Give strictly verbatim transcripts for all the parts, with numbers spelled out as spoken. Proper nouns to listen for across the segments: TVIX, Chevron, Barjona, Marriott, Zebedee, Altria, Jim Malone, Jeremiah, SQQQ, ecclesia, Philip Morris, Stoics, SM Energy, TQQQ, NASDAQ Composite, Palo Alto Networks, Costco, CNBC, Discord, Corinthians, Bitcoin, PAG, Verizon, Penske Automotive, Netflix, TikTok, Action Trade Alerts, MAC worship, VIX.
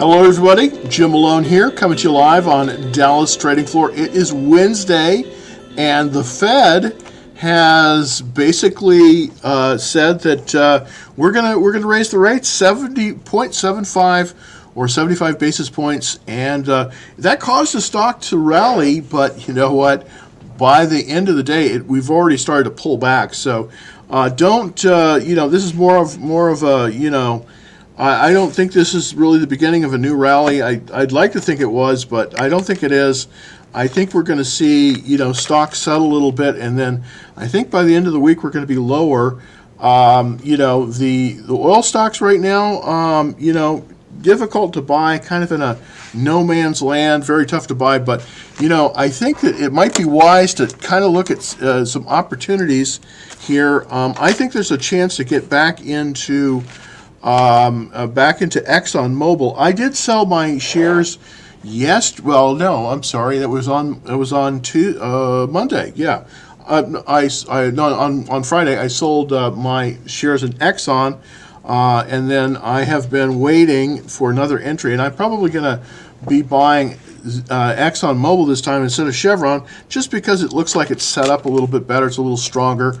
Hello everybody, Jim Malone here, coming to you live on Dallas Trading Floor. It is Wednesday, and the Fed has basically uh, said that uh, we're gonna we're gonna raise the rates seventy point seven five or seventy-five basis points, and uh, that caused the stock to rally. But you know what? By the end of the day, it, we've already started to pull back. So uh, don't uh, you know? This is more of more of a you know. I don't think this is really the beginning of a new rally. I, I'd like to think it was, but I don't think it is. I think we're going to see, you know, stocks settle a little bit, and then I think by the end of the week we're going to be lower. Um, you know, the, the oil stocks right now, um, you know, difficult to buy, kind of in a no man's land, very tough to buy. But, you know, I think that it might be wise to kind of look at uh, some opportunities here. Um, I think there's a chance to get back into... Um, uh, back into Exxon Mobil. I did sell my shares. Yes, well, no, I'm sorry. That was on. That was on two, uh, Monday. Yeah, uh, I, I no, on on Friday I sold uh, my shares in Exxon, uh, and then I have been waiting for another entry, and I'm probably going to be buying uh, Exxon Mobil this time instead of Chevron, just because it looks like it's set up a little bit better. It's a little stronger.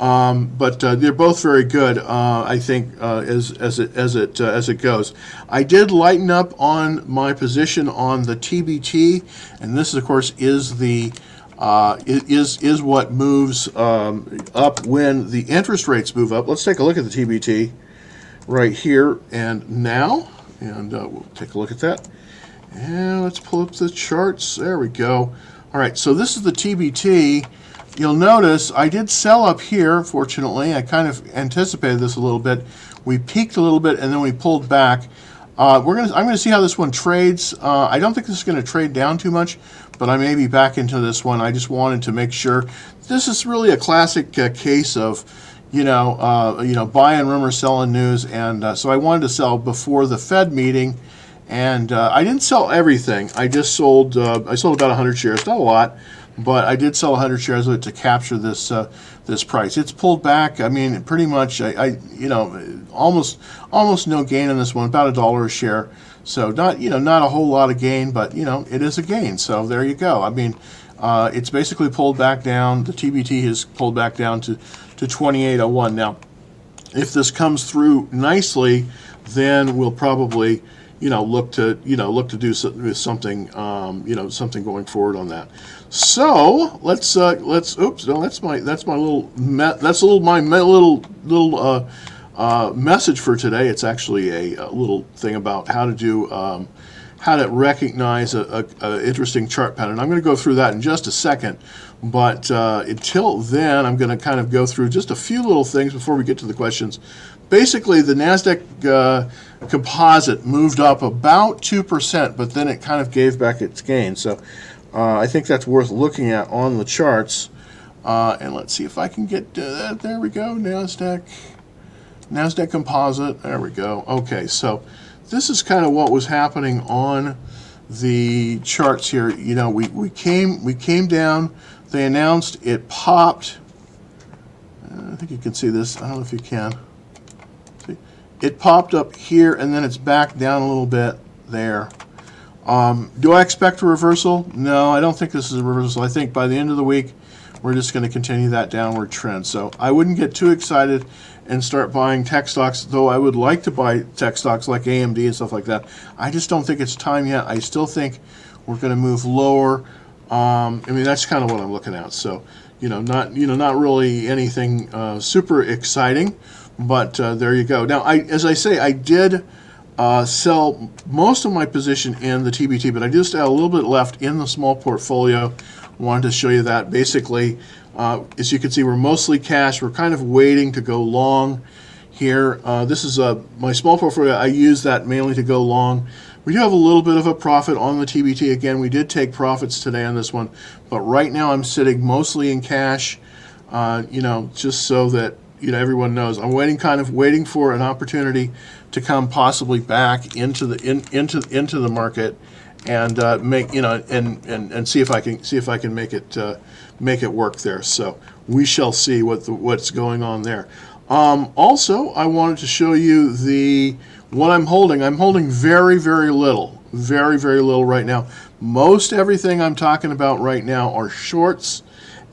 Um, but uh, they're both very good, uh, I think, uh, as as it as it uh, as it goes. I did lighten up on my position on the T B T, and this, of course, is the uh, is is what moves um, up when the interest rates move up. Let's take a look at the T B T right here and now, and uh, we'll take a look at that. And let's pull up the charts. There we go. All right, so this is the T B T. You'll notice I did sell up here, fortunately. I kind of anticipated this a little bit. We peaked a little bit, and then we pulled back. Uh, we're gonna, I'm going to see how this one trades. Uh, I don't think this is going to trade down too much, but I may be back into this one. I just wanted to make sure. This is really a classic uh, case of, you know, uh, you know, buying rumor, selling news. And uh, so I wanted to sell before the Fed meeting. And uh, I didn't sell everything. I just sold, uh, I sold about one hundred shares, not a lot. But I did sell one hundred shares of it to capture this uh, this price. It's pulled back. I mean, pretty much, I, I you know, almost almost no gain on this one. About a dollar a share. So not you know not a whole lot of gain, but you know it is a gain. So there you go. I mean, uh, it's basically pulled back down. The T B T has pulled back down to to twenty-eight oh one. Now, if this comes through nicely, then we'll probably. You know, look to you know look to do something um, you know something going forward on that. So let's uh, let's oops no that's my that's my little me- that's a little my me- little little uh, uh, message for today. It's actually a, a little thing about how to do um, how to recognize a, a, a interesting chart pattern. I'm going to go through that in just a second, but uh, until then I'm going to kind of go through just a few little things before we get to the questions. Basically, the NASDAQ uh, Composite moved up about two percent, but then it kind of gave back its gain. So uh, I think that's worth looking at on the charts. Uh, and let's see if I can get to that. There we go, NASDAQ. NASDAQ Composite. There we go. Okay, so this is kind of what was happening on the charts here. You know, we, we, came, we came down. They announced it popped. Uh, I think you can see this. I don't know if you can. It popped up here, and then it's back down a little bit there. Um, do I expect a reversal? No, I don't think this is a reversal. I think by the end of the week, we're just going to continue that downward trend. So I wouldn't get too excited and start buying tech stocks, though I would like to buy tech stocks like A M D and stuff like that. I just don't think it's time yet. I still think we're going to move lower. Um, I mean, that's kind of what I'm looking at. So, you know, not, you know, not really anything uh, super exciting. But uh, there you go. Now, I, as I say, I did uh, sell most of my position in the T B T, but I just had a little bit left in the small portfolio. Wanted to show you that. Basically, uh, as you can see, we're mostly cash. We're kind of waiting to go long here. Uh, this is uh, my small portfolio. I use that mainly to go long. We do have a little bit of a profit on the T B T. Again, we did take profits today on this one, but right now I'm sitting mostly in cash, uh, you know, just so that you know, everyone knows. I'm waiting, kind of waiting for an opportunity to come possibly back into the in, into into the market, and uh, make you know, and, and and see if I can see if I can make it uh, make it work there. So we shall see what the, what's going on there. Um, also, I wanted to show you the What I'm holding, I'm holding very, very little. Very, very little right now. Most everything I'm talking about right now are shorts.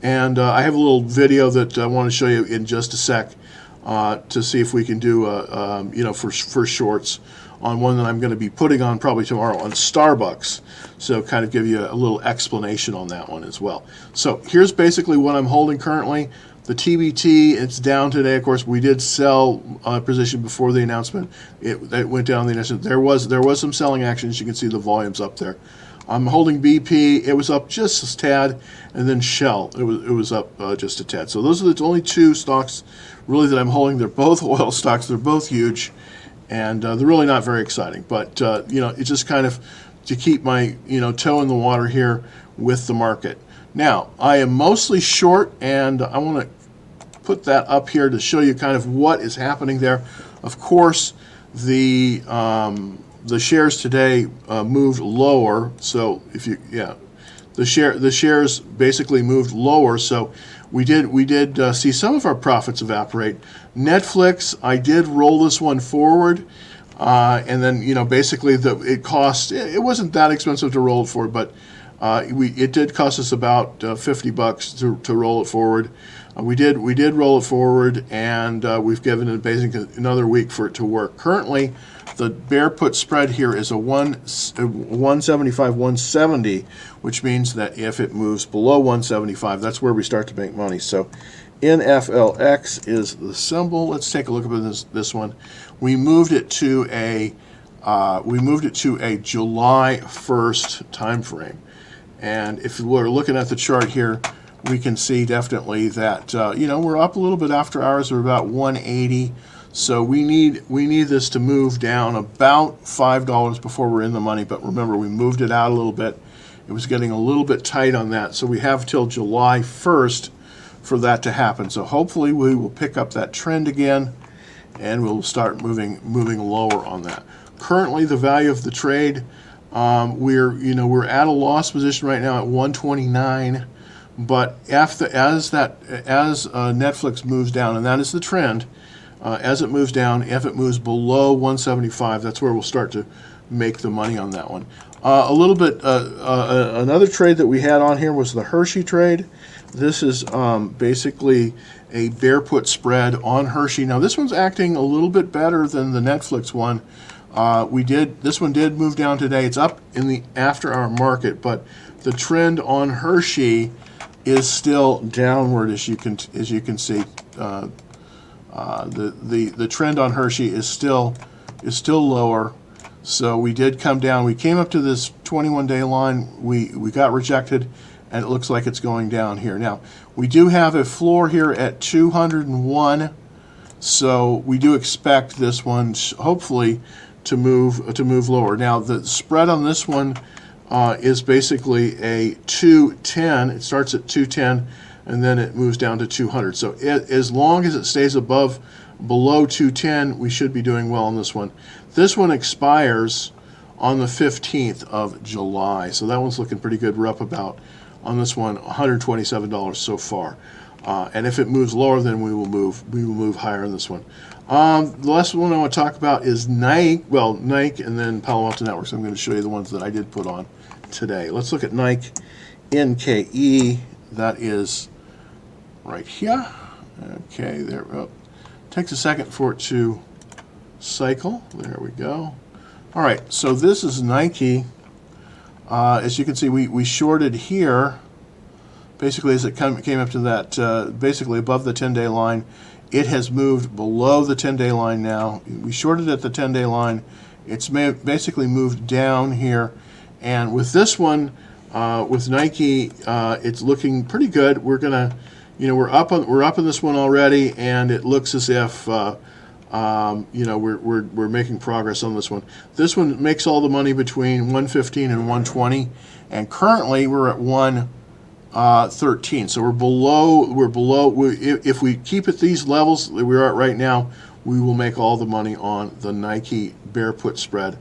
And uh, I have a little video that I want to show you in just a sec uh, to see if we can do, uh, um, you know, for, for shorts on one that I'm going to be putting on probably tomorrow on Starbucks. So kind of give you a little explanation on that one as well. So here's basically what I'm holding currently. The T B T, it's down today. Of course, we did sell a position before the announcement. It, it went down the announcement. There was, there was some selling action. As you can see, the volume's up there. I'm holding B P. It was up just a tad, and then Shell. It was it was up uh, just a tad. So those are the only two stocks really that I'm holding. They're both oil stocks. They're both huge, and uh, they're really not very exciting. But uh, you know, it's just kind of to keep my you know toe in the water here with the market. Now I am mostly short, and I want to put that up here to show you kind of what is happening there. Of course, the um, the shares today uh, moved lower, so if you yeah the share the shares basically moved lower, so we did we did uh, see some of our profits evaporate. Netflix, I did roll this one forward, uh, and then you know basically the it cost it, it wasn't that expensive to roll it forward, but uh, we it did cost us about uh, fifty bucks to, to roll it forward. Uh, we did we did roll it forward, and uh, we've given it basically another week for it to work. Currently, the bear put spread here is a one seventy-five, one seventy, which means that if it moves below one seventy-five, that's where we start to make money. So N F L X is the symbol. Let's take a look at this this one. We moved it to a uh, we moved it to a July first time frame, and if we're looking at the chart here, we can see definitely that uh, you know we're up a little bit after hours. We're about one eighty. So we need we need this to move down about five dollars before we're in the money. But remember, we moved it out a little bit. It was getting a little bit tight on that. So we have till July first for that to happen. So hopefully we will pick up that trend again, and we'll start moving moving lower on that. Currently, the value of the trade, um, we're you know we're at a loss position right now at one twenty-nine. But after as that as uh, Netflix moves down, and that is the trend. Uh, as it moves down, if it moves below one seventy-five, that's where we'll start to make the money on that one. Uh, a little bit, uh, uh, another trade that we had on here was the Hershey trade. This is um, basically a bear put spread on Hershey. Now this one's acting a little bit better than the Netflix one. Uh, we did this one did move down today. It's up in the after hour market, but the trend on Hershey is still downward, as you can as you can see. Uh, Uh, the, the, the trend on Hershey is still is still lower, so we did come down. We came up to this twenty-one day line. We, we got rejected, and it looks like it's going down here. Now, we do have a floor here at two hundred one, so we do expect this one, hopefully, to move, to move lower. Now, the spread on this one uh, is basically a two ten. It starts at two ten. And then it moves down to two hundred. So it, as long as it stays above, below two ten, we should be doing well on this one. This one expires on the fifteenth of July. So that one's looking pretty good. We're up about, on this one, one hundred twenty-seven dollars so far. Uh, and if it moves lower, then we will move we will move higher on this one. Um, the last one I want to talk about is Nike. Well, Nike and then Palo Alto Networks. I'm going to show you the ones that I did put on today. Let's look at Nike, N K E. That is right here. Okay, there we go. Takes a second for it to cycle. There we go. All right, so this is Nike. Uh, as you can see, we, we shorted here. Basically, as it come, came up to that, uh, basically above the ten day line, it has moved below the ten day line now. We shorted at the ten day line. It's basically moved down here. And with this one, Uh, with Nike, uh, it's looking pretty good. We're gonna, you know, we're up on we're up in this one already, and it looks as if, uh, um, you know, we're we're we're making progress on this one. This one makes all the money between one fifteen and one twenty, and currently we're at one thirteen. So we're below we're below. We, if we keep at these levels that we're at right now, we will make all the money on the Nike bear put spread.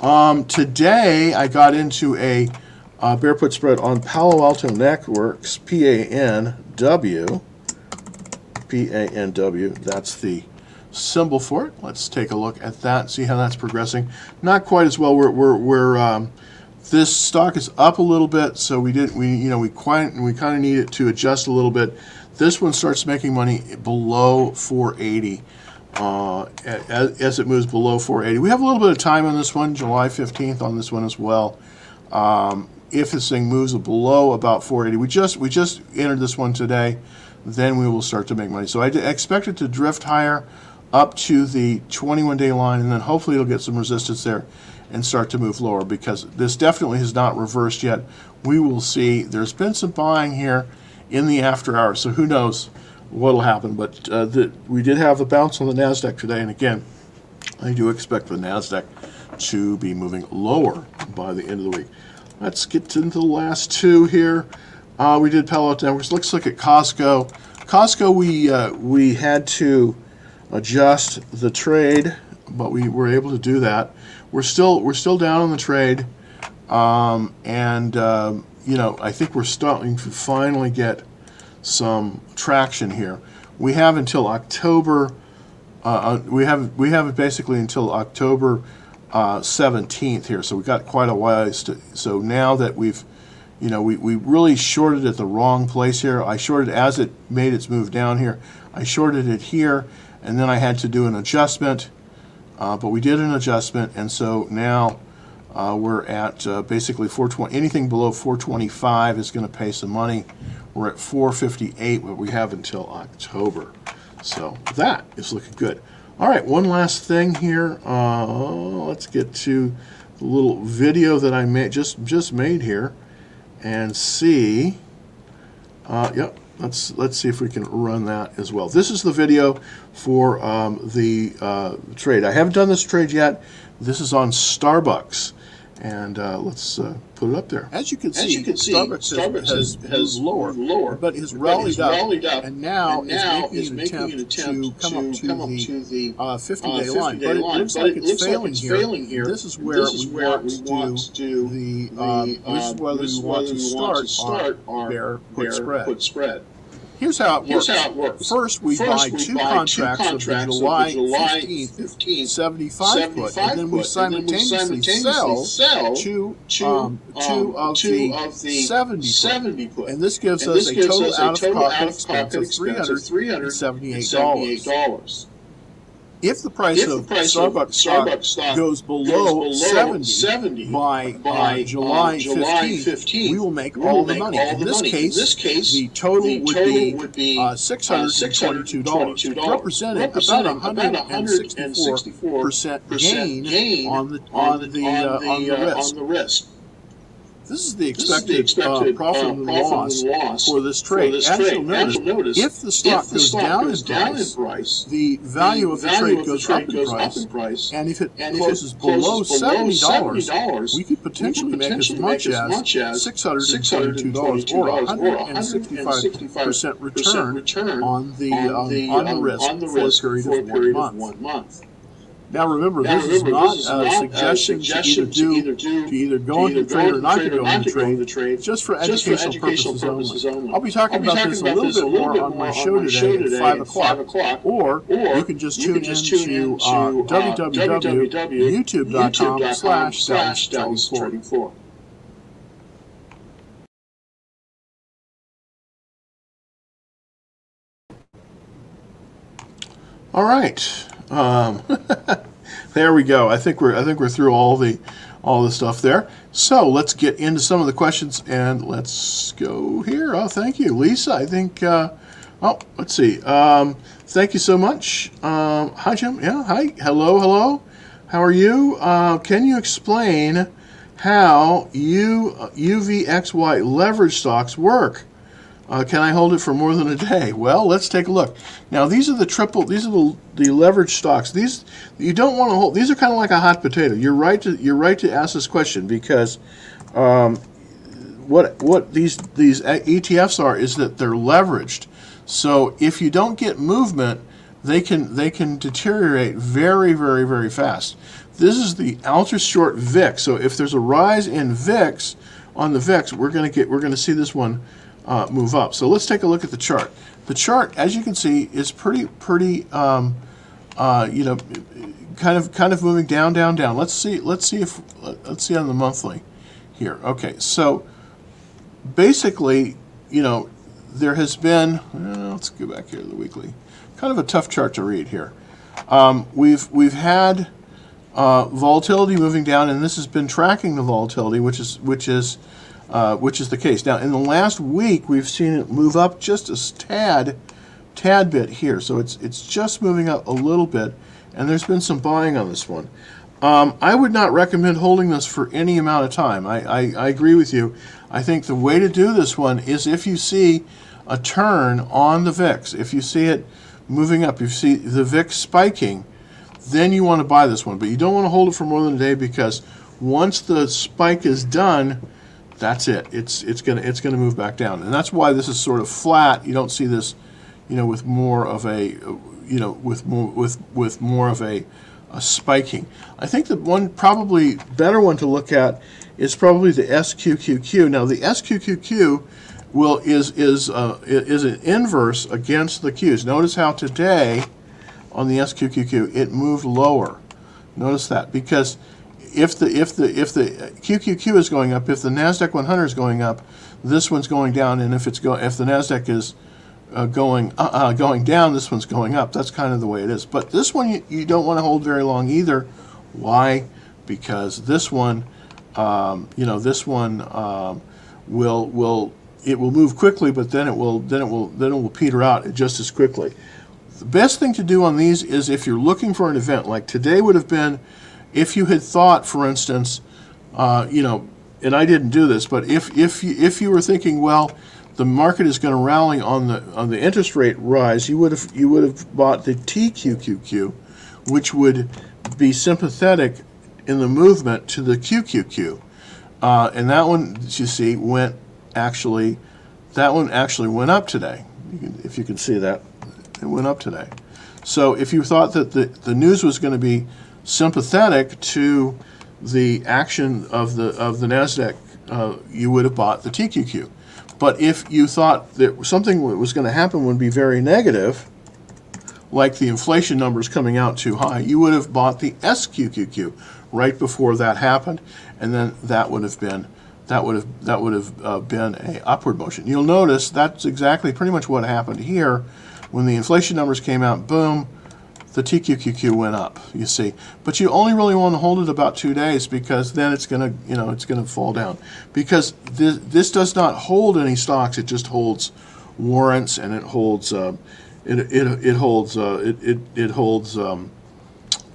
Um, today I got into a Uh, bear put spread on Palo Alto Networks, P A N W, P A N W, that's the symbol for it. Let's take a look at that and see how that's progressing. Not quite as well. We're we're, we're um, this stock is up a little bit, so we did we you know we quite we kind of need it to adjust a little bit. This one starts making money below four eighty. Uh, as, as it moves below four eighty, we have a little bit of time on this one. July fifteenth on this one as well. Um, if this thing moves below about four eighty, we just we just entered this one today, then we will start to make money. So I expect it to drift higher up to the twenty-one day line, and then hopefully it'll get some resistance there and start to move lower, because this definitely has not reversed yet. We will see. There's been some buying here in the after hours, so who knows what'll happen. But uh, the, we did have a bounce on the NASDAQ today, and again, I do expect the NASDAQ to be moving lower by the end of the week. Let's get into the last two here. Uh, we did Palo Alto Networks. Let's look at Costco. Costco, we uh, we had to adjust the trade, but we were able to do that. We're still we're still down on the trade, um, and um, you know, I think we're starting to finally get some traction here. We have until October. Uh, we have we have it basically until October uh, seventeenth here. So we got quite a ways to. So now that we've, you know, we, we really shorted at the wrong place here. I shorted as it made its move down here. I shorted it here, and then I had to do an adjustment. Uh, but we did an adjustment, and so now uh, we're at uh, basically four twenty. Anything below four twenty-five is going to pay some money. We're at four fifty-eight, but we have until October. So that is looking good. All right, one last thing here. Uh, let's get to the little video that I made, just just made here, and see. Uh, yep, let's let's see if we can run that as well. This is the video for um, the uh, trade. I haven't done this trade yet. This is on Starbucks, and uh, let's uh, put it up there. As you can see, you can see Starbucks, Starbucks has, has, has lower, lower, but has rallied, but rallied up, up, and now, and now is making, is an, making attempt an attempt to come up to, come the, up to the uh, fifty-day uh, line. But it looks but like it it's, looks failing, like it's here. failing here. This is where this is we, where want, we to want to do the. Uh, the uh, this is whether this we want, we to, want start to start our bear put spread. Put spread. Here's how it Here's works. How it works. First, we First, buy, we two, buy contracts two contracts of the July fifteenth, seventy-five foot, and then we simultaneously, simultaneously sell, sell two, um, two of two the seventy foot. And this gives and us this a gives total out-of-pocket expense of three hundred seventy-eight dollars. If the price if of the price Starbucks stock, stock goes below, goes below seventy by, by uh, July fifteenth, we will make we will all the make money. All in, the this money. Case, in this case, the total, the total would be uh, six hundred twenty-two dollars, uh, representing about a one hundred sixty-four percent gain, gain on the on the, uh, on the, uh, on the risk. This is the expected, is the expected uh, profit, uh, and, profit loss and loss for this trade. For this As trade. you'll notice, As notice, if the stock, if the goes, stock down goes down in price, the value, the of, the value of the trade goes, up, goes in price, up in price. And if it and closes, if it closes below, below seventy dollars, seventy dollars, we could potentially, we could potentially make as much as six hundred twenty-two dollars, or one hundred sixty-five percent return, return on the, on the, on the um, risk, on the risk for a period, period of one month. Now remember, now this remember, is not this is a suggestion, suggestion to, either do, to either do to either go into the trade or not to go into the trade, just for educational, just for educational purposes, purposes only. I'll be talking I'll be about talking this about a little bit more, more on my show today, today at five o'clock, or, or you can just you tune can just in to uh, w w w dot youtube dot com slash Dallas Trading floor. All right. Um, there we go. I think we're I think we're through all the all the stuff there. So let's get into some of the questions, and let's go here. Oh, thank you, Lisa. I think. Uh, oh, let's see. Um, thank you so much. Um, hi, Jim. Yeah. Hi. Hello. Hello. How are you? Uh, can you explain how you uh, U V X Y leverage stocks work? Uh, can I hold it for more than a day? Well, let's take a look. Now, these are the triple. These are the, the leverage stocks. These you don't want to hold. These are kind of like a hot potato. You're right to you're right to ask this question, because um, what what these these E T Fs are is that they're leveraged. So if you don't get movement, they can they can deteriorate very very very fast. This is the ultra short V I X. So if there's a rise in V I X on the V I X, we're gonna get we're gonna see this one. Uh, move up. So let's take a look at the chart. The chart, as you can see, is pretty pretty um, uh, you know, kind of kind of moving down, down, down. Let's see. Let's see if let's see on the monthly here. Okay, so basically, you know, there has been. Uh, let's go back here to the weekly. Kind of a tough chart to read here. Um, we've we've had uh, volatility moving down, and this has been tracking the volatility, which is which is. Uh, which is the case. Now, in the last week, we've seen it move up just a tad, tad bit here. So it's it's just moving up a little bit, and there's been some buying on this one. Um, I would not recommend holding this for any amount of time. I, I, I agree with you. I think the way to do this one is if you see a turn on the V I X, if you see it moving up, if you see the V I X spiking, then you want to buy this one. But you don't want to hold it for more than a day because once the spike is done, that's it. It's it's gonna it's gonna move back down, and that's why this is sort of flat. You don't see this, you know, with more of a, you know, with more with with more of a, a spiking. I think the one probably better one to look at is probably the S Q Q Q. Now the S Q Q Q will is is uh, is an inverse against the Qs. Notice how today on the S Q Q Q it moved lower. Notice that because. If the if the if the Q Q Q is going up, if the NASDAQ one hundred is going up, this one's going down, and if it's go if the NASDAQ is uh, going uh, uh, going down, this one's going up. That's kind of the way it is. But this one you, you don't want to hold very long either. Why? Because this one, um, you know, this one um, will will it will move quickly, but then it will then it will then it will peter out just as quickly. The best thing to do on these is if you're looking for an event like today would have been. If you had thought, for instance, uh, you know, and I didn't do this, but if if you, if you were thinking, well, the market is going to rally on the on the interest rate rise, you would have you would have bought the T Q Q Q, which would be sympathetic in the movement to the Q Q Q, uh, and that one you see went actually that one actually went up today. You can, if you can see that, it went up today. So if you thought that the the news was going to be sympathetic to the action of the of the NASDAQ, uh, you would have bought the T Q Q. But if you thought that something that was going to happen would be very negative, like the inflation numbers coming out too high, you would have bought the S Q Q Q right before that happened, and then that would have been that would have that would have uh, been a upward motion. You'll notice that's exactly pretty much what happened here when the inflation numbers came out. Boom. The T Q Q Q went up, you see, but you only really want to hold it about two days because then it's gonna, you know, it's gonna fall down because this this does not hold any stocks. It just holds warrants and it holds uh, it, it it holds uh, it it it holds um,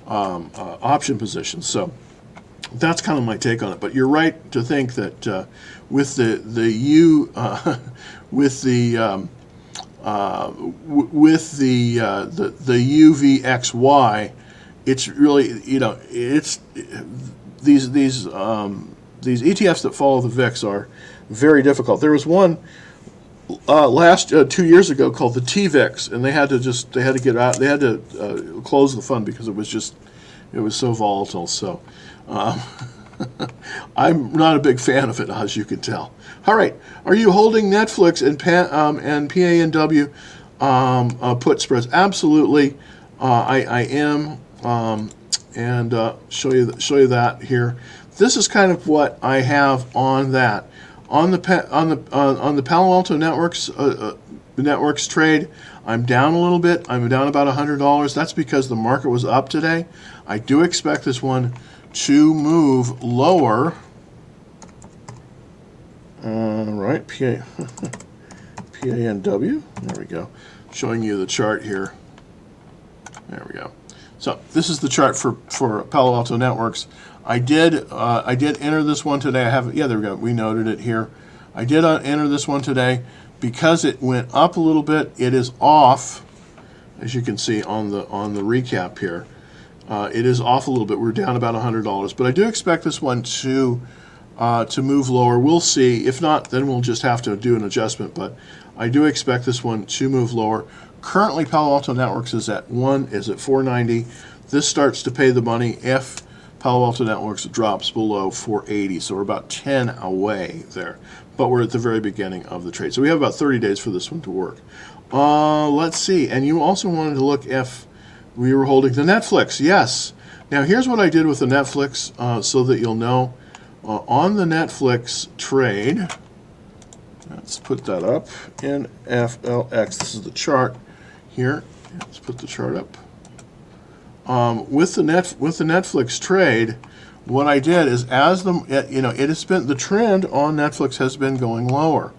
um, uh, option positions. So that's kind of my take on it. But you're right to think that uh, with the the U uh, with the um, Uh, w with the, uh, the the U V X Y, it's really you know it's these these um, these E T Fs that follow the V I X are very difficult. There was one uh, last uh, two years ago called the T V I X, and they had to just they had to get out they had to uh, close the fund because it was just it was so volatile. So um, I'm not a big fan of it, as you can tell. All right, are you holding Netflix and Pan, um, and P A N W um, uh, put spreads? Absolutely, uh, I, I am, um, and uh, show you show you that here. This is kind of what I have on that on the on the uh, on the Palo Alto Networks uh, uh, networks trade. I'm down a little bit. I'm down about a hundred dollars. That's because the market was up today. I do expect this one to move lower. All right, P A N W, there we go. Showing you the chart here. There we go. So this is the chart for, for Palo Alto Networks. I did uh, I did enter this one today. I have yeah, there we go. We noted it here. I did enter this one today because it went up a little bit. It is off, as you can see on the on the recap here. Uh, it is off a little bit. We're down about a hundred dollars, but I do expect this one to uh, to move lower. We'll see. If not, then we'll just have to do an adjustment. But I do expect this one to move lower. Currently, Palo Alto Networks is at one is at four ninety. This starts to pay the money if Palo Alto Networks drops below four eighty. So we're about ten away there. But we're at the very beginning of the trade. So we have about thirty days for this one to work. Uh, let's see. And you also wanted to look if we were holding the Netflix, yes. Now here's what I did with the Netflix, uh, so that you'll know. Uh, on the Netflix trade, let's put that up, N F L X, this is the chart here, let's put the chart up. Um, with the net with the Netflix trade, what I did is, as the you know it has been the trend on Netflix has been going lower,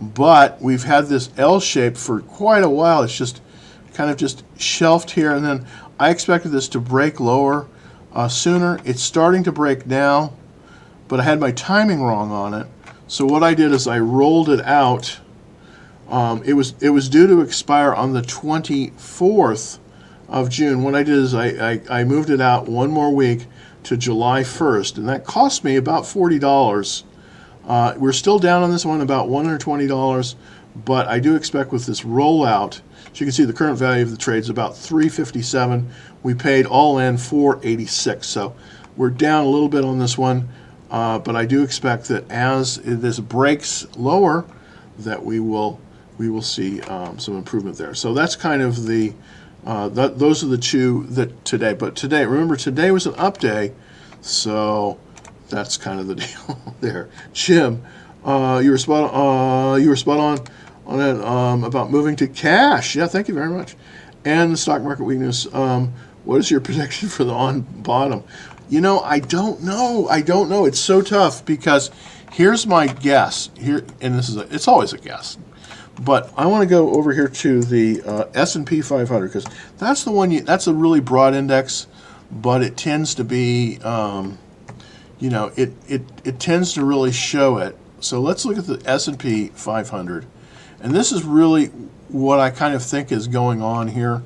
but we've had this L shape for quite a while. It's just kind of just shelved here, and then I expected this to break lower uh, sooner. It's starting to break now, but I had my timing wrong on it. So what I did is I rolled it out. Um, it was it was due to expire on the twenty-fourth of June. What I did is I, I, I moved it out one more week to July first, and that cost me about forty dollars. Uh, we're still down on this one about one hundred twenty dollars, but I do expect with this rollout, as you can see, the current value of the trade is about three fifty-seven. We paid all in four eighty-six, so we're down a little bit on this one, uh, but I do expect that as this breaks lower, that we will we will see um, some improvement there. So that's kind of the Uh, th those are the two that today. But today, remember, today was an up day, so that's kind of the deal there. Jim, uh, you were spot on, uh, you were spot on on it um, about moving to cash. Yeah, thank you very much. And the stock market weakness. Um, what is your prediction for the on bottom? You know, I don't know. I don't know. It's so tough because here's my guess here, and this is a, it's always a guess. But I want to go over here to the uh, S and P five hundred, because that's the one. You, that's a really broad index, but it tends to be, um, you know, it it it tends to really show it. So let's look at the S and P five hundred, and this is really what I kind of think is going on here.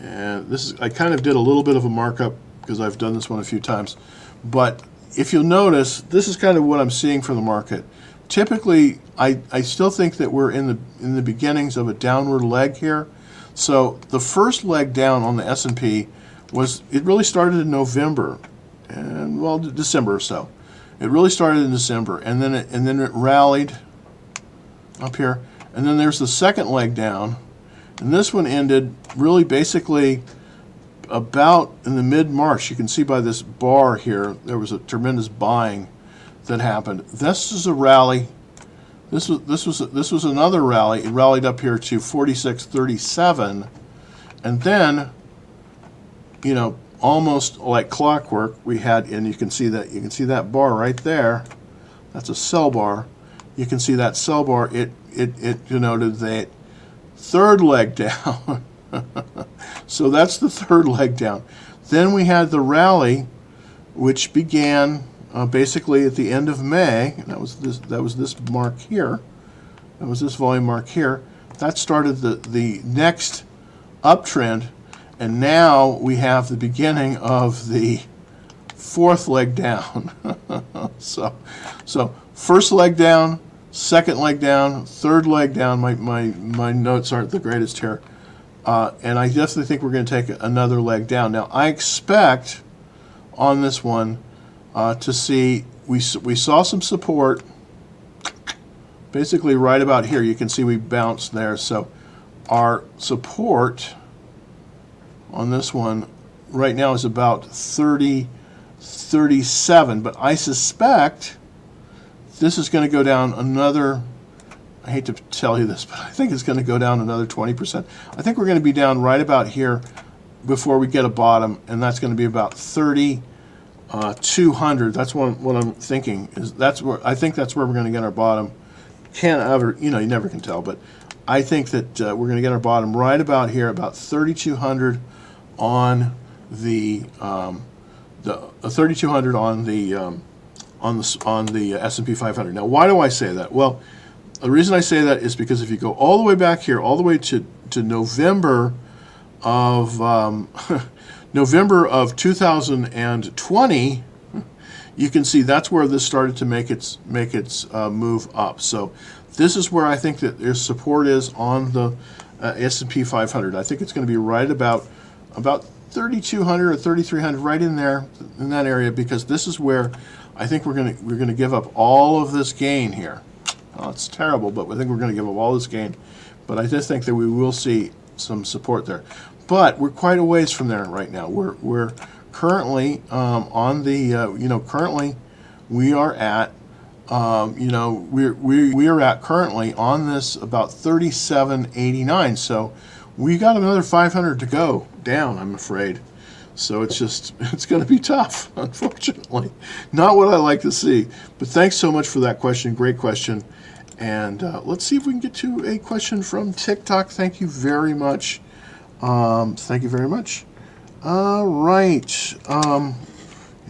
And this is I kind of did a little bit of a markup because I've done this one a few times. But if you'll notice, this is kind of what I'm seeing for the market. Typically, I, I still think that we're in the in the beginnings of a downward leg here. So the first leg down on the S and P was, it really started in November, and well, December or so. It really started in December, and then it, and then it rallied up here, and then there's the second leg down, and this one ended really basically about in the mid-March. You can see by this bar here, there was a tremendous buying that happened. This is a rally. This was this was this was another rally. It rallied up here to forty-six thirty-seven, and then, you know, almost like clockwork, we had, and you can see that you can see that bar right there. That's a sell bar. You can see that sell bar. It it it denoted that third leg down. So that's the third leg down. Then we had the rally, which began. Uh, basically at the end of May, and that was this that was this mark here, that was this volume mark here, that started the the next uptrend, and now we have the beginning of the fourth leg down. so so first leg down, second leg down, third leg down. My my my notes aren't the greatest here, uh, and I definitely think we're going to take another leg down. Now I expect on this one Uh, to see, we, we saw some support basically right about here. You can see we bounced there. So our support on this one right now is about thirty, thirty-seven. But I suspect this is going to go down another, I hate to tell you this, but I think it's going to go down another twenty percent. I think we're going to be down right about here before we get a bottom, and that's going to be about thirty. Uh, two hundred. That's one, what I'm thinking is. That's where I think that's where we're going to get our bottom. Can't ever, you know, you never can tell, but I think that uh, we're going to get our bottom right about here, about thirty-two hundred on the um, the uh, thirty-two hundred on the um, on the on the S and P five hundred. Now, why do I say that? Well, the reason I say that is because if you go all the way back here, all the way to to November of um, November of two thousand twenty, you can see that's where this started to make its make its uh, move up. So this is where I think that there's support is on the uh, S and P five hundred. I think it's going to be right about about thirty-two hundred or thirty-three hundred, right in there in that area, because this is where I think we're going to we're going to give up all of this gain here. Well, it's terrible, but I think we're going to give up all this gain. But I just think that we will see some support there. but we're quite a ways from there right now. We're we're currently um, on the uh, you know currently we are at um, you know we we we are at currently on this about thirty-seven eighty-nine. So we got another five hundred to go down, I'm afraid. So it's just, it's going to be tough, unfortunately. Not what I like to see. But thanks so much for that question. Great question. And uh, let's see if we can get to a question from TikTok. Thank you very much. Um, thank you very much. All right. Um,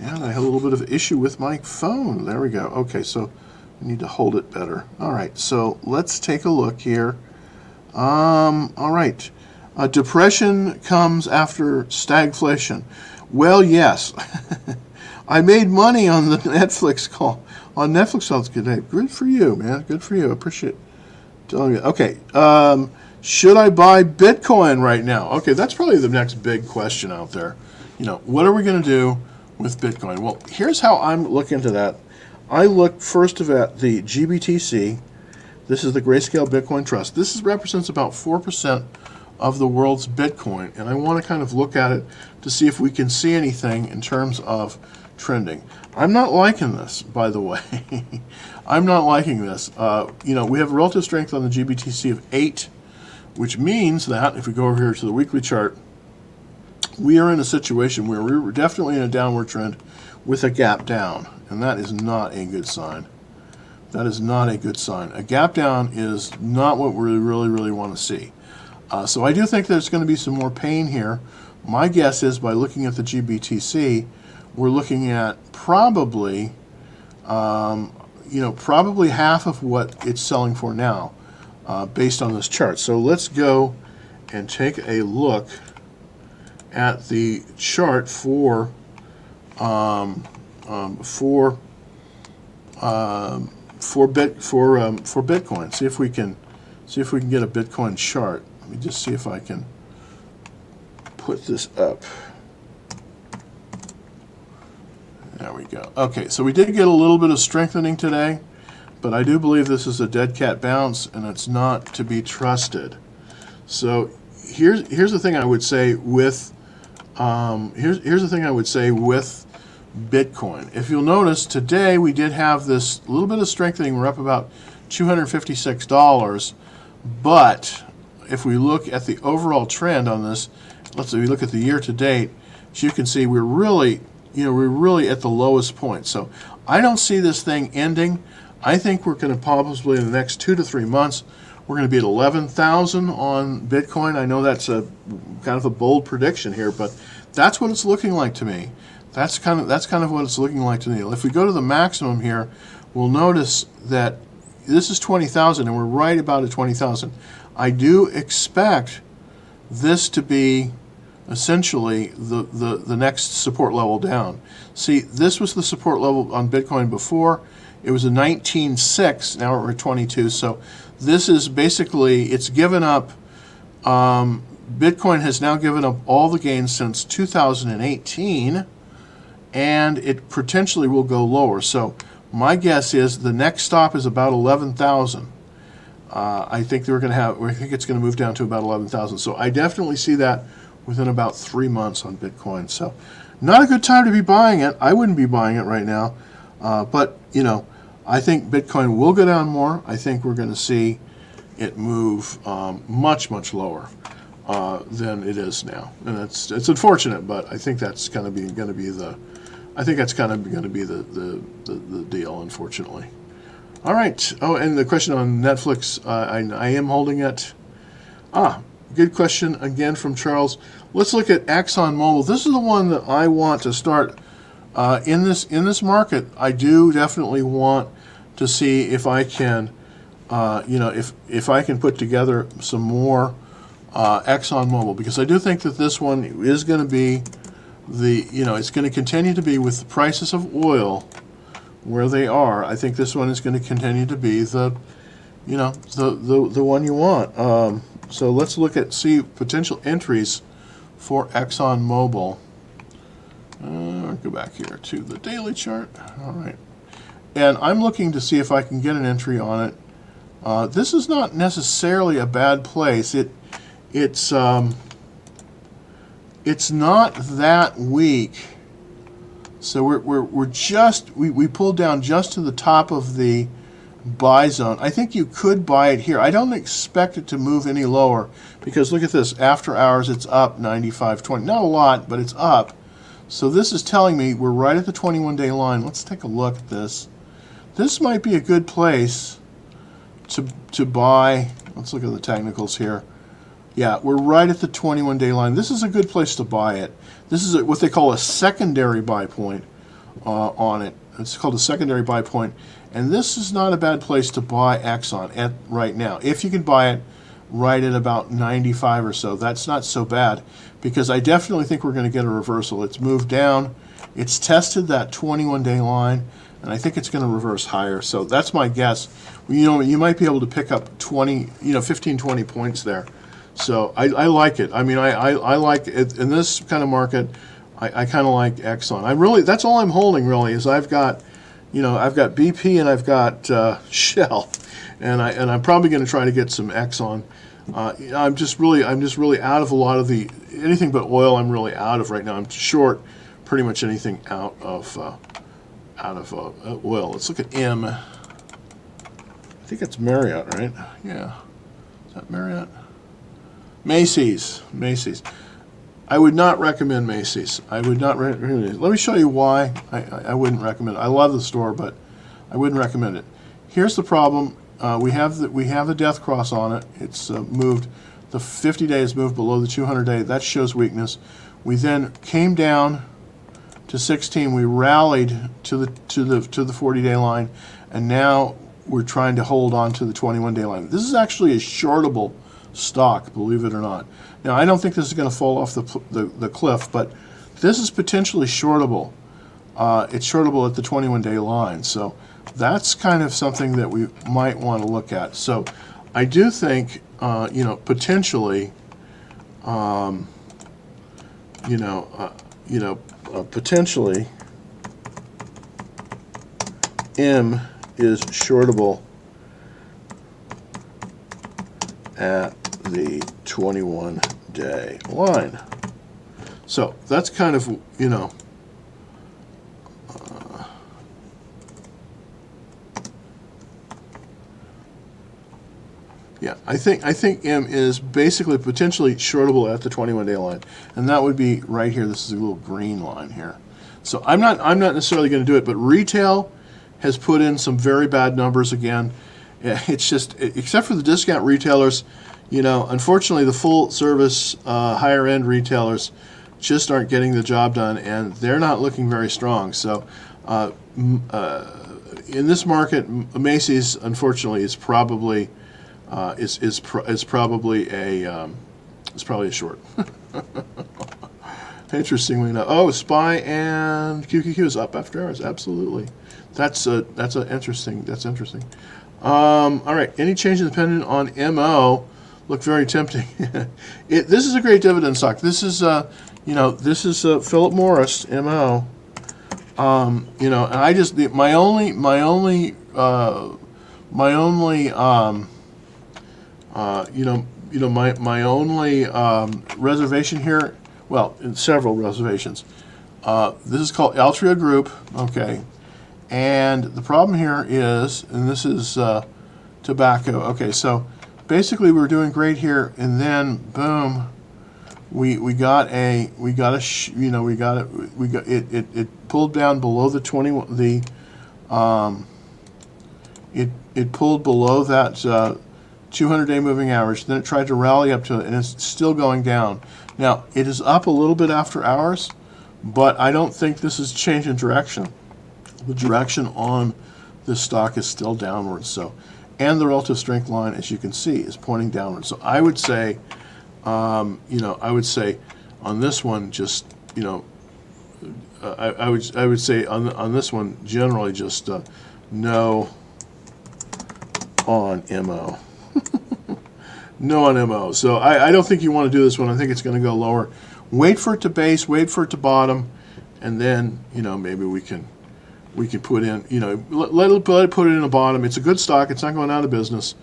yeah, I had a little bit of issue with my phone. There we go. Okay, so I need to hold it better. All right, so let's take a look here. Um, all right. Uh, depression comes after stagflation. Well, yes. I made money on the Netflix call. On Netflix calls today. Good for you, man. Good for you. I appreciate telling you. Okay. Um, should I buy Bitcoin right now? Okay, that's probably the next big question out there. You know, what are we going to do with Bitcoin? Well, here's how I'm looking into that. I look first at the G B T C. This is the Grayscale Bitcoin Trust. This is, represents about four percent of the world's Bitcoin, and I want to kind of look at it to see if we can see anything in terms of trending. I'm not liking this, by the way. I'm not liking this. Uh, you know, we have relative strength on the G B T C of eight, which means that if we go over here to the weekly chart, we are in a situation where we're definitely in a downward trend with a gap down, and that is not a good sign. That is not a good sign. A gap down is not what we really, really want to see. Uh, so I do think there's going to be some more pain here. My guess is by looking at the G B T C, we're looking at probably, um, you know, probably half of what it's selling for now, uh, based on this chart. So let's go and take a look at the chart for um, um, for um, for bit for um, for Bitcoin. See if we can see if we can get a Bitcoin chart. Let me just see if I can put this up. There we go. Okay, so we did get a little bit of strengthening today, but I do believe this is a dead cat bounce, and it's not to be trusted. So here's here's the thing I would say with um, here's here's the thing I would say with Bitcoin. If you'll notice today, we did have this little bit of strengthening. We're up about two hundred fifty-six dollars, but if we look at the overall trend on this, let's say we look at the year to date, as you can see, we're really, you know, we're really at the lowest point. So I don't see this thing ending. I think we're going to probably in the next two to three months, we're going to be at eleven thousand on Bitcoin. I know that's a kind of a bold prediction here, but that's what it's looking like to me. That's kind of that's kind of what it's looking like to me. If we go to the maximum here, we'll notice that this is twenty thousand, and we're right about at twenty thousand. I do expect this to be essentially the, the, the next support level down. See, this was the support level on Bitcoin before. It was a nineteen point six. Now we're at twenty-two. So this is basically, it's given up. Um, Bitcoin has now given up all the gains since two thousand eighteen, and it potentially will go lower. So my guess is the next stop is about eleven thousand. Uh, I think they're going to have. I think it's going to move down to about eleven thousand. So I definitely see that within about three months on Bitcoin. So not a good time to be buying it. I wouldn't be buying it right now. Uh, but you know, I think Bitcoin will go down more. I think we're going to see it move um, much, much lower uh, than it is now, and it's it's unfortunate. But I think that's going to be going to be the. I think that's kind of going to be the the, the the deal, unfortunately. All right. Oh, and the question on Netflix, uh, I, I am holding it. Ah, good question again from Charles. Let's look at Exxon Mobil. This is the one that I want to start uh, in this in this market. I do definitely want to see if I can, uh, you know, if if I can put together some more uh, Exxon Mobil, because I do think that this one is going to be the, you know, it's going to continue to be with the prices of oil where they are. I think this one is going to continue to be the, you know, the the, the one you want. Um, so let's look at, see potential entries for ExxonMobil. Uh, go back here to the daily chart. All right, and I'm looking to see if I can get an entry on it. Uh, this is not necessarily a bad place. It, it's um, it's not that weak. So we're we're, we're just we, we pulled down just to the top of the buy zone. I think you could buy it here. I don't expect it to move any lower because look at this. After hours, it's up ninety-five twenty. Not a lot, but it's up. So this is telling me we're right at the twenty-one day line. Let's take a look at this. This might be a good place to to buy. Let's look at the technicals here. Yeah, we're right at the twenty-one day line. This is a good place to buy it. This is a, what they call a secondary buy point uh, on it. It's called a secondary buy point. And this is not a bad place to buy Exxon at right now. If you can buy it right at about ninety-five or so, that's not so bad because I definitely think we're going to get a reversal. It's moved down. It's tested that twenty-one day line, and I think it's going to reverse higher. So that's my guess. You know, you might be able to pick up twenty, you know, fifteen, twenty points there. So I, I like it. I mean, I, I, I like it. In this kind of market, I, I kind of like Exxon. I really, that's all I'm holding really is I've got, you know, I've got B P and I've got uh, Shell, and I and I'm probably going to try to get some Exxon. Uh, I'm just really, I'm just really out of a lot of the anything but oil. I'm really out of right now. I'm short pretty much anything out of uh, out of uh, oil. Let's look at M. I think it's Marriott, right? Yeah, is that Marriott? Macy's, Macy's. I would not recommend Macy's. I would not recommend it. Let me show you why I, I, I wouldn't recommend it. I love the store, but I wouldn't recommend it. Here's the problem: uh, we have the, we have a death cross on it. It's uh, moved. The fifty day has moved below the two hundred day. That shows weakness. We then came down to sixteen. We rallied to the to the to the forty day line, and now we're trying to hold on to the twenty-one day line. This is actually a shortable stock, believe it or not. Now, I don't think this is going to fall off the, the, the cliff, but this is potentially shortable. Uh, it's shortable at the twenty-one day line, so that's kind of something that we might want to look at. So I do think, uh, you know, potentially, um, you know, uh, you know, uh, potentially, M is shortable at the twenty-one day line. So that's kind of, you know, uh, yeah, I think I think M is basically potentially shortable at the twenty-one day line, and that would be right here. This is a little green line here. So I'm not I'm not necessarily going to do it, but retail has put in some very bad numbers again. It's just, except for the discount retailers, you know, unfortunately the full service uh, higher end retailers just aren't getting the job done, and they're not looking very strong. So uh, uh, in this market, Macy's unfortunately is probably uh, is is pro is probably a um, is probably a short. Interestingly enough, oh, S P Y and Q Q Q is up after hours. Absolutely, that's a that's a interesting that's interesting. Um, all right, any change in the pendant on M O look very tempting. it, this is a great dividend stock. This is, uh, you know, this is uh, Philip Morris M O. Um, you know, and I just the, my only my only uh, my only um, uh, you know you know my my only um, reservation here. Well, in several reservations. Uh, this is called Altria Group. Okay. And the problem here is, and this is uh, tobacco. Okay, so basically we were doing great here, and then boom, we we got a we got a sh you know we got it we got it, it it pulled down below the twenty-one the um it it pulled below that uh, two hundred day moving average. Then it tried to rally up to it, and it's still going down. Now it is up a little bit after hours, but I don't think this is change in direction. The direction on this stock is still downwards, so, and the relative strength line, as you can see, is pointing downwards. So I would say, um, you know, I would say on this one, just you know, uh, I, I would I would say on on this one generally just uh, no on M O, no on M O. So I, I don't think you want to do this one. I think it's going to go lower. Wait for it to base. Wait for it to bottom, and then you know maybe we can. We can put in, you know, let, let, it, let it put it in the bottom. It's a good stock. It's not going out of business,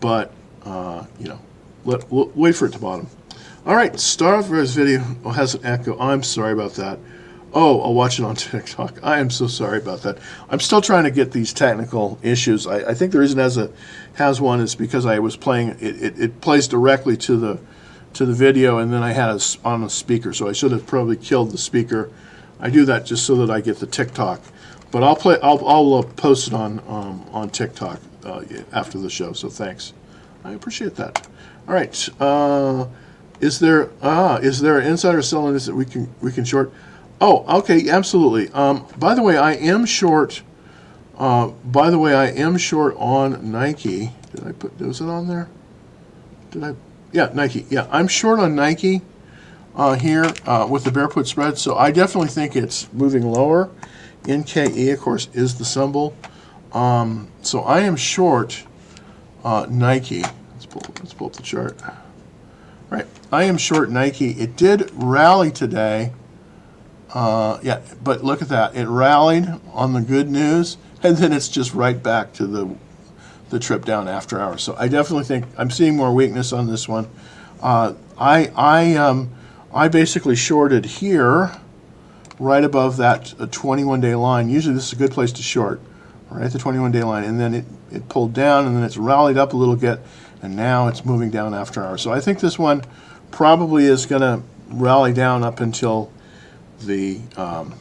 but, uh, you know, let, let, wait for it to bottom. All right, start off for this video. Oh, has an echo. I'm sorry about that. Oh, I'll watch it on TikTok. I am so sorry about that. I'm still trying to get these technical issues. I, I think the reason it has, a, has one is because I was playing, it, it, it plays directly to the to the video, and then I had it on a speaker, so I should have probably killed the speaker. I do that just so that I get the TikTok. But I'll play. I'll, I'll post it on, um, on TikTok uh, after the show, so thanks. I appreciate that. All right. Uh, is there ah is there an insider selling this that we can we can short? Oh, okay, absolutely. Um, by the way, I am short. Uh, by the way, I am short on Nike. Did I put? Was it on there? Did I? Yeah, Nike. Yeah, I'm short on Nike uh, here uh, with the bear put spread. So I definitely think it's moving lower. N K E, of course, is the symbol. Um, so I am short uh, Nike. Let's pull. Let's pull up the chart. All right, I am short Nike. It did rally today. Uh, yeah, but look at that. It rallied on the good news, and then it's just right back to the the trip down after hours. So I definitely think I'm seeing more weakness on this one. Uh, I I um I basically shorted here, right above that twenty-one day line. Usually this is a good place to short, right at the twenty-one day line, and then it it pulled down, and then it's rallied up a little bit, and now it's moving down after hours. So I think this one probably is going to rally down up until the um,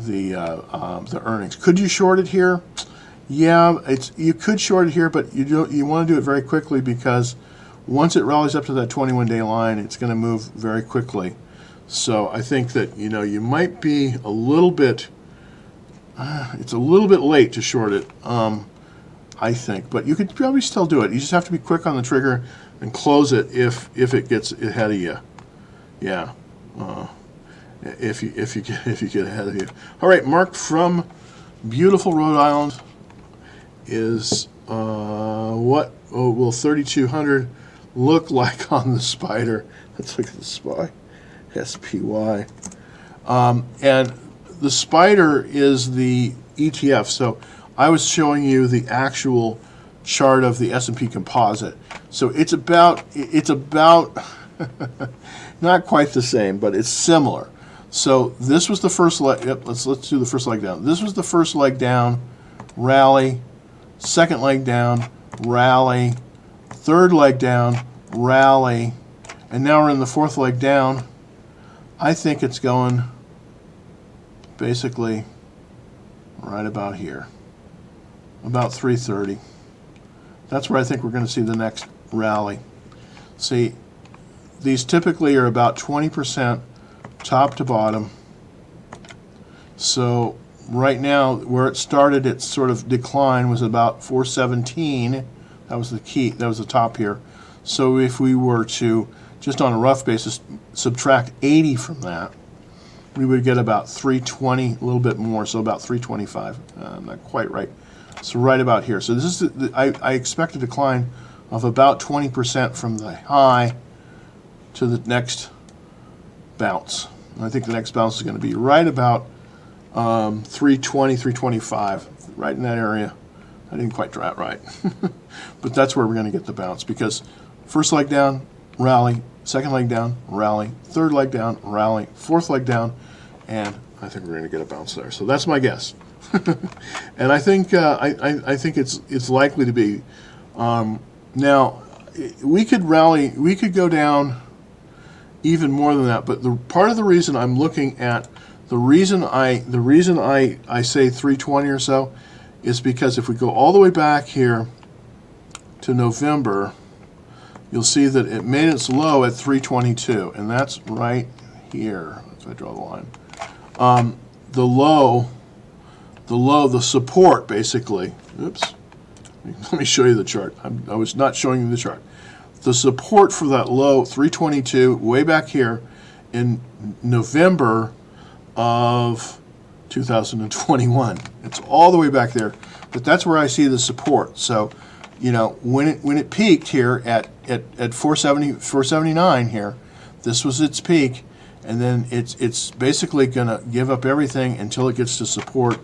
the uh, uh, the earnings. Could you short it here? Yeah, it's you could short it here, but you do you want to do it very quickly, because once it rallies up to that twenty-one day line, it's going to move very quickly. So I think that you know you might be a little bit. Uh, it's a little bit late to short it, um, I think, but you could probably still do it. You just have to be quick on the trigger and close it if if it gets ahead of you. Yeah. Uh, If you if you get if you get ahead of you. All right, Mark from beautiful Rhode Island is uh, what oh, will thirty-two hundred look like on the spider? Let's look at the S P Y, S P Y, um, and the spider is the E T F. So I was showing you the actual chart of the S and P Composite. So it's about it's about not quite the same, but it's similar. So this was the first leg. Yep, let's let's do the first leg down. This was the first leg down, rally. Second leg down, rally. Third leg down, rally. And now we're in the fourth leg down. I think it's going basically right about here, about three thirty. That's where I think we're going to see the next rally. See, these typically are about twenty percent. Top to bottom. So right now, where it started, its sort of decline was about four seventeen. That was the key. That was the top here. So if we were to just on a rough basis subtract eighty from that, we would get about three twenty, a little bit more. So about three twenty-five. Uh, not quite right. So right about here. So this is the, the, I, I expect a decline of about twenty percent from the high to the next bounce. I think the next bounce is going to be right about um, three twenty, three twenty-five, right in that area. I didn't quite draw it right. But that's where we're going to get the bounce, because first leg down, rally, second leg down, rally, third leg down, rally, fourth leg down, and I think we're going to get a bounce there. So that's my guess. And I think uh, I, I, I think it's it's likely to be. Um, now, we could rally, we could go down even more than that, but the part of the reason I'm looking at the reason I the reason I I say three twenty or so is because if we go all the way back here to November, you'll see that it made its low at three twenty-two, and that's right here. If I draw the line, um, the low, the low, the support basically. Oops, let me show you the chart. I'm, I was not showing you the chart. The support for that low, three twenty-two, way back here in November of two thousand twenty-one. It's all the way back there, but that's where I see the support. So, you know, when it when it peaked here at at, at four seventy, four seventy-nine here, this was its peak, and then it's it's basically going to give up everything until it gets to support.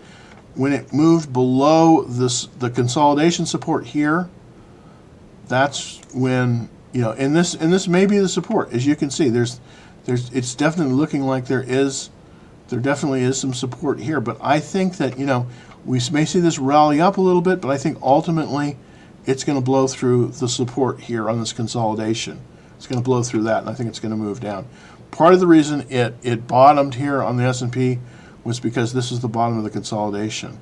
When it moved below this the consolidation support here, that's when you know, and this and this may be the support. As you can see, there's there's it's definitely looking like there is there definitely is some support here. But I think that, you know, we may see this rally up a little bit, but I think ultimately it's going to blow through the support here on this consolidation. It's going to blow through that, and I think it's going to move down. Part of the reason it, it bottomed here on the S and P was because this is the bottom of the consolidation.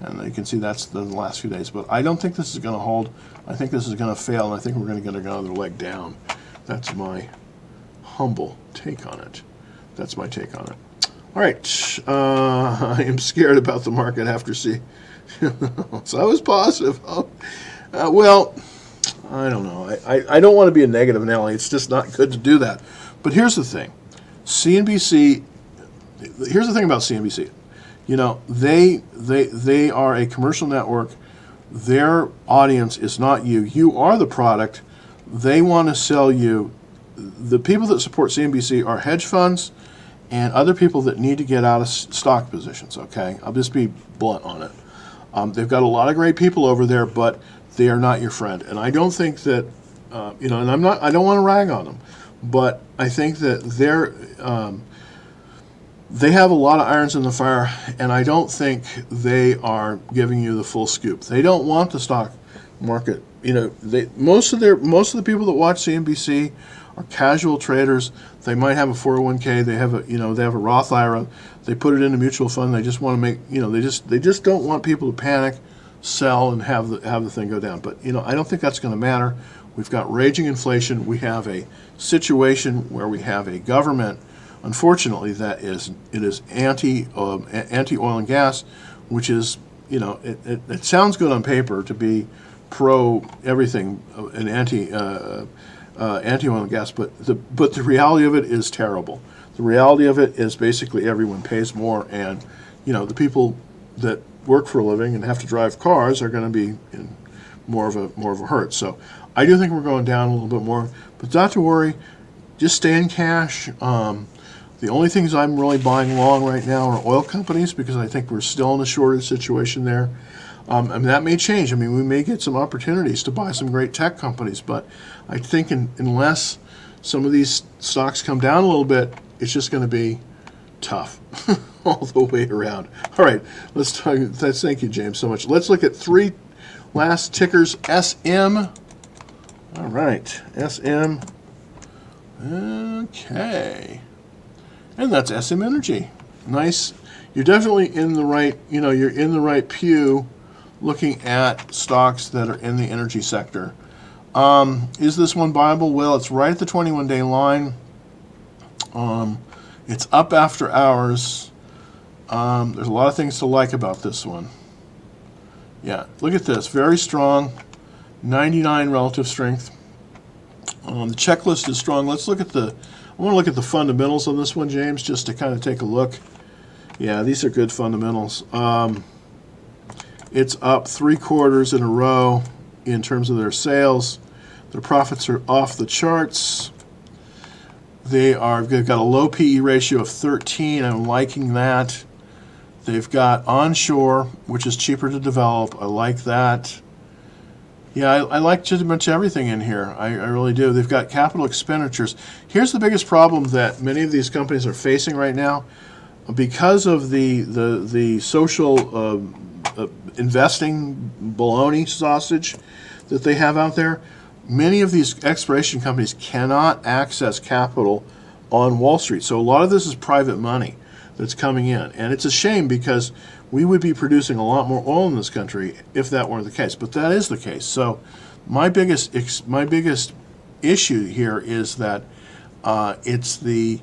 And you can see that's the last few days. But I don't think this is going to hold. I think this is going to fail, and I think we're going to get another leg down. That's my humble take on it. That's my take on it. All right. Uh, I am scared about the market after seeing. So I was positive. Oh, uh, well, I don't know. I, I, I don't want to be a negative, Nelly. It's just not good to do that. But here's the thing. C N B C, here's the thing about C N B C. You know, they they they are a commercial network. Their audience is not you. You are the product. They want to sell you. The people that support C N B C are hedge funds and other people that need to get out of stock positions, okay? I'll just be blunt on it. Um, they've got a lot of great people over there, but they are not your friend. And I don't think that, uh, you know, and I'm not, I don't want to rag on them. But I think that they're, um, they have a lot of irons in the fire, and I don't think they are giving you the full scoop. They don't want the stock market. You know, they, most of their most of the people that watch C N B C are casual traders. They might have a four oh one k. They have a you know they have a Roth I R A. They put it in a mutual fund. They just want to make you know they just they just don't want people to panic, sell, and have the have the thing go down. But you know I don't think that's going to matter. We've got raging inflation. We have a situation where we have a government, unfortunately, that is it is anti um, anti oil and gas, which is you know it, it, it sounds good on paper to be pro everything and anti uh, uh, anti oil and gas, but the but the reality of it is terrible. The reality of it is basically everyone pays more, and you know the people that work for a living and have to drive cars are going to be in more of a more of a hurt. So. I do think we're going down a little bit more, but not to worry. Just stay in cash. Um, the only things I'm really buying long right now are oil companies because I think we're still in a shortage situation there. Um, and that may change. I mean, we may get some opportunities to buy some great tech companies, but I think in, unless some of these stocks come down a little bit, it's just going to be tough all the way around. All right, let's talk. Thank you, James, so much. Let's look at three last tickers. S M. All right, S M, okay, and that's S M Energy. Nice, you're definitely in the right, you know, you're in the right pew looking at stocks that are in the energy sector. Um, is this one buyable? Well, it's right at the twenty-one day line. Um, it's up after hours. Um, there's a lot of things to like about this one. Yeah, look at this, very strong. ninety-nine relative strength. Um, the checklist is strong. Let's look at the, I want to look at the fundamentals on this one, James, just to kind of take a look. Yeah, these are good fundamentals. Um, it's up three quarters in a row in terms of their sales. Their profits are off the charts. They are, they've got a low P E ratio of thirteen. I'm liking that. They've got onshore, which is cheaper to develop. I like that. Yeah, I, I like pretty much everything in here. I, I really do. They've got capital expenditures. Here's the biggest problem that many of these companies are facing right now. Because of the the, the social uh, uh, investing bologna sausage that they have out there, many of these exploration companies cannot access capital on Wall Street. So a lot of this is private money that's coming in. And it's a shame because we would be producing a lot more oil in this country if that weren't the case, but that is the case. So my biggest ex my biggest issue here is that uh, it's the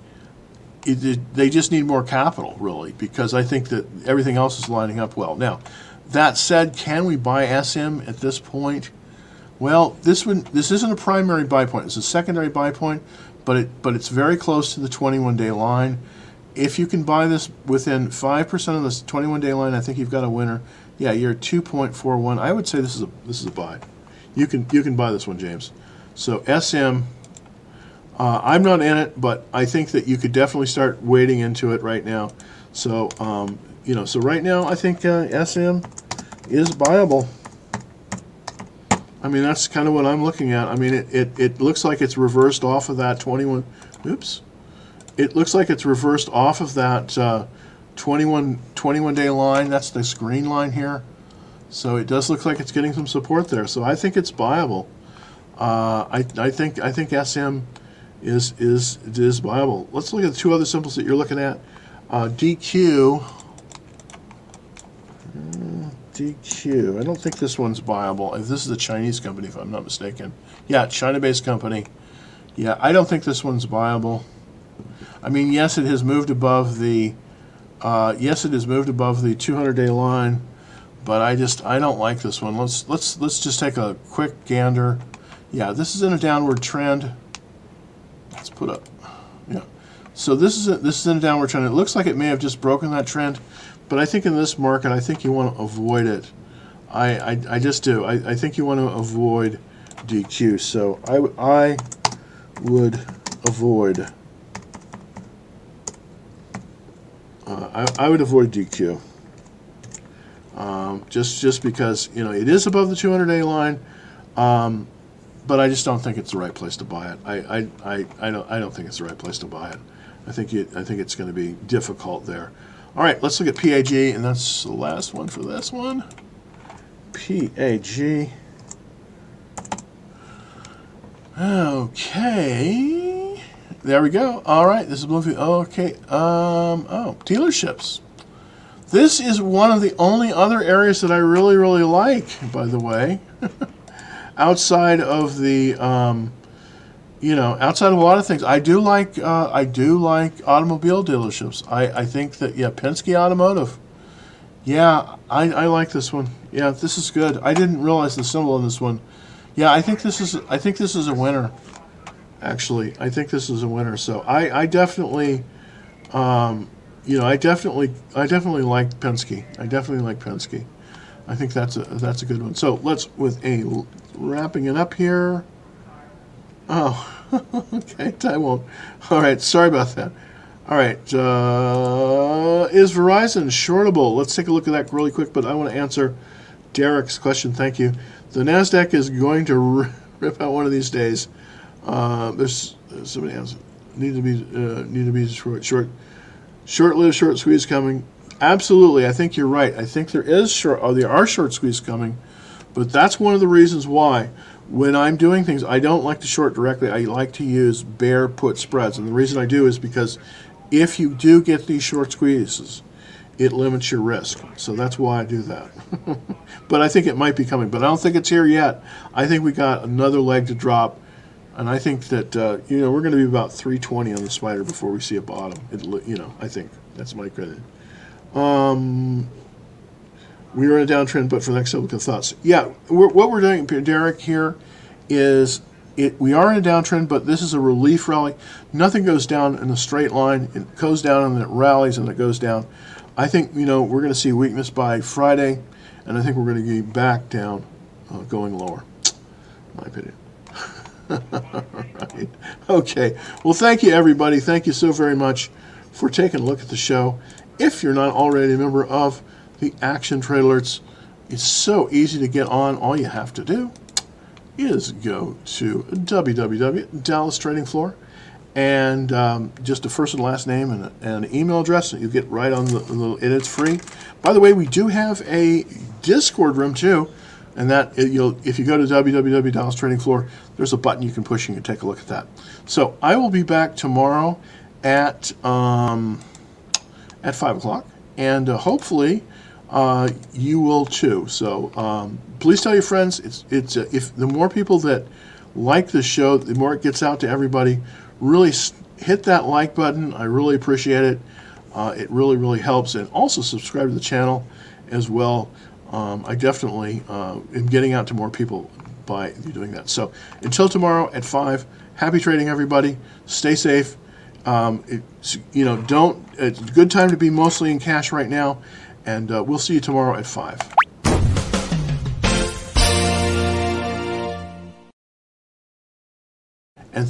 it, it, they just need more capital, really, because I think that everything else is lining up well. Now, that said, can we buy S M at this point? Well, this would this isn't a primary buy point; it's a secondary buy point, but it but it's very close to the twenty-one day line. If you can buy this within five percent of this twenty-one day line, I think you've got a winner. Yeah, you're two point four one. I would say this is a this is a buy. You can you can buy this one, James. So S M, uh, I'm not in it, but I think that you could definitely start wading into it right now. So um, you know, so right now I think uh, S M is buyable. I mean, that's kind of what I'm looking at. I mean, it, it, it looks like it's reversed off of that twenty-one. Oops. It looks like it's reversed off of that uh, twenty-one, twenty-one day line. That's this green line here. So it does look like it's getting some support there. So I think it's buyable. Uh, I, I think I think S M is is is buyable. Let's look at the two other symbols that you're looking at. Uh, D Q. D Q. I don't think this one's buyable. If this is a Chinese company, if I'm not mistaken. Yeah, China-based company. Yeah, I don't think this one's buyable. I mean, yes, it has moved above the. Uh, yes, it has moved above the two hundred day line, but I just I don't like this one. Let's let's let's just take a quick gander. Yeah, this is in a downward trend. Let's put up. Yeah, so this is a, this is in a downward trend. It looks like it may have just broken that trend, but I think in this market, I think you want to avoid it. I I, I just do. I, I think you want to avoid D Q. So I I would avoid. Uh, I I would avoid D Q. Um, just just because you know it is above the two hundred day line. Um, But I just don't think it's the right place to buy it. I, I, I, I don't I don't think it's the right place to buy it. I think it, I think it's going to be difficult there. All right, let's look at P A G, and that's the last one for this one. P A G. Okay, there we go. All right, this is Bluefield. Okay, um, oh, dealerships. This is one of the only other areas that I really really like, by the way. Outside of the, um, you know, outside of a lot of things, I do like uh, I do like automobile dealerships. I, I think that yeah, Penske Automotive. Yeah, I, I like this one. Yeah, this is good. I didn't realize the symbol on this one. Yeah, I think this is I think this is a winner. Actually, I think this is a winner. So I I definitely, um, you know, I definitely I definitely like Penske. I definitely like Penske. I think that's a that's a good one. So let's with a wrapping it up here. Oh, okay. I won't. All right. Sorry about that. All right. Uh, is Verizon shortable? Let's take a look at that really quick. But I want to answer Derek's question. Thank you. The NASDAQ is going to rip out one of these days. Uh, there's somebody else need to be uh, need to be short short short-lived short squeeze coming. Absolutely, I think you're right. I think there is short, or there are short squeeze coming, but that's one of the reasons why when I'm doing things, I don't like to short directly. I like to use bear put spreads, and the reason I do is because if you do get these short squeezes, it limits your risk. So that's why I do that. But I think it might be coming, but I don't think it's here yet. I think we got another leg to drop, and I think that uh, you know we're going to be about three twenty on the spider before we see a bottom. It, you know, I think that's my credit. Um, we were in a downtrend, but for the next couple of thoughts, yeah, we're, what we're doing, Derek, here is it. We are in a downtrend, but this is a relief rally. Nothing goes down in a straight line. It goes down and then it rallies and it goes down. I think you know we're going to see weakness by Friday, and I think we're going to be back down, uh, going lower. In my opinion. Right. Okay. Well, thank you, everybody. Thank you so very much for taking a look at the show. If you're not already a member of the Action Trade Alerts, it's so easy to get on. All you have to do is go to w w w dot dallas trading floor and um, just a first and last name and, a, and an email address, and you get right on the, the. And it's free. By the way, we do have a Discord room too, and that it, you'll if you go to w w w dot dallas trading floor, there's a button you can push and you can take a look at that. So I will be back tomorrow at. Um, At five o'clock, and uh, hopefully uh, you will too. So um, please tell your friends. It's it's uh, if the more people that like the show, the more it gets out to everybody. Really hit that like button. I really appreciate it. Uh, it really really helps. And also subscribe to the channel as well. Um, I definitely uh, am getting out to more people by doing that. So until tomorrow at five. Happy trading, everybody. Stay safe. Um, it's, you know, don't. It's a good time to be mostly in cash right now, and uh, we'll see you tomorrow at five.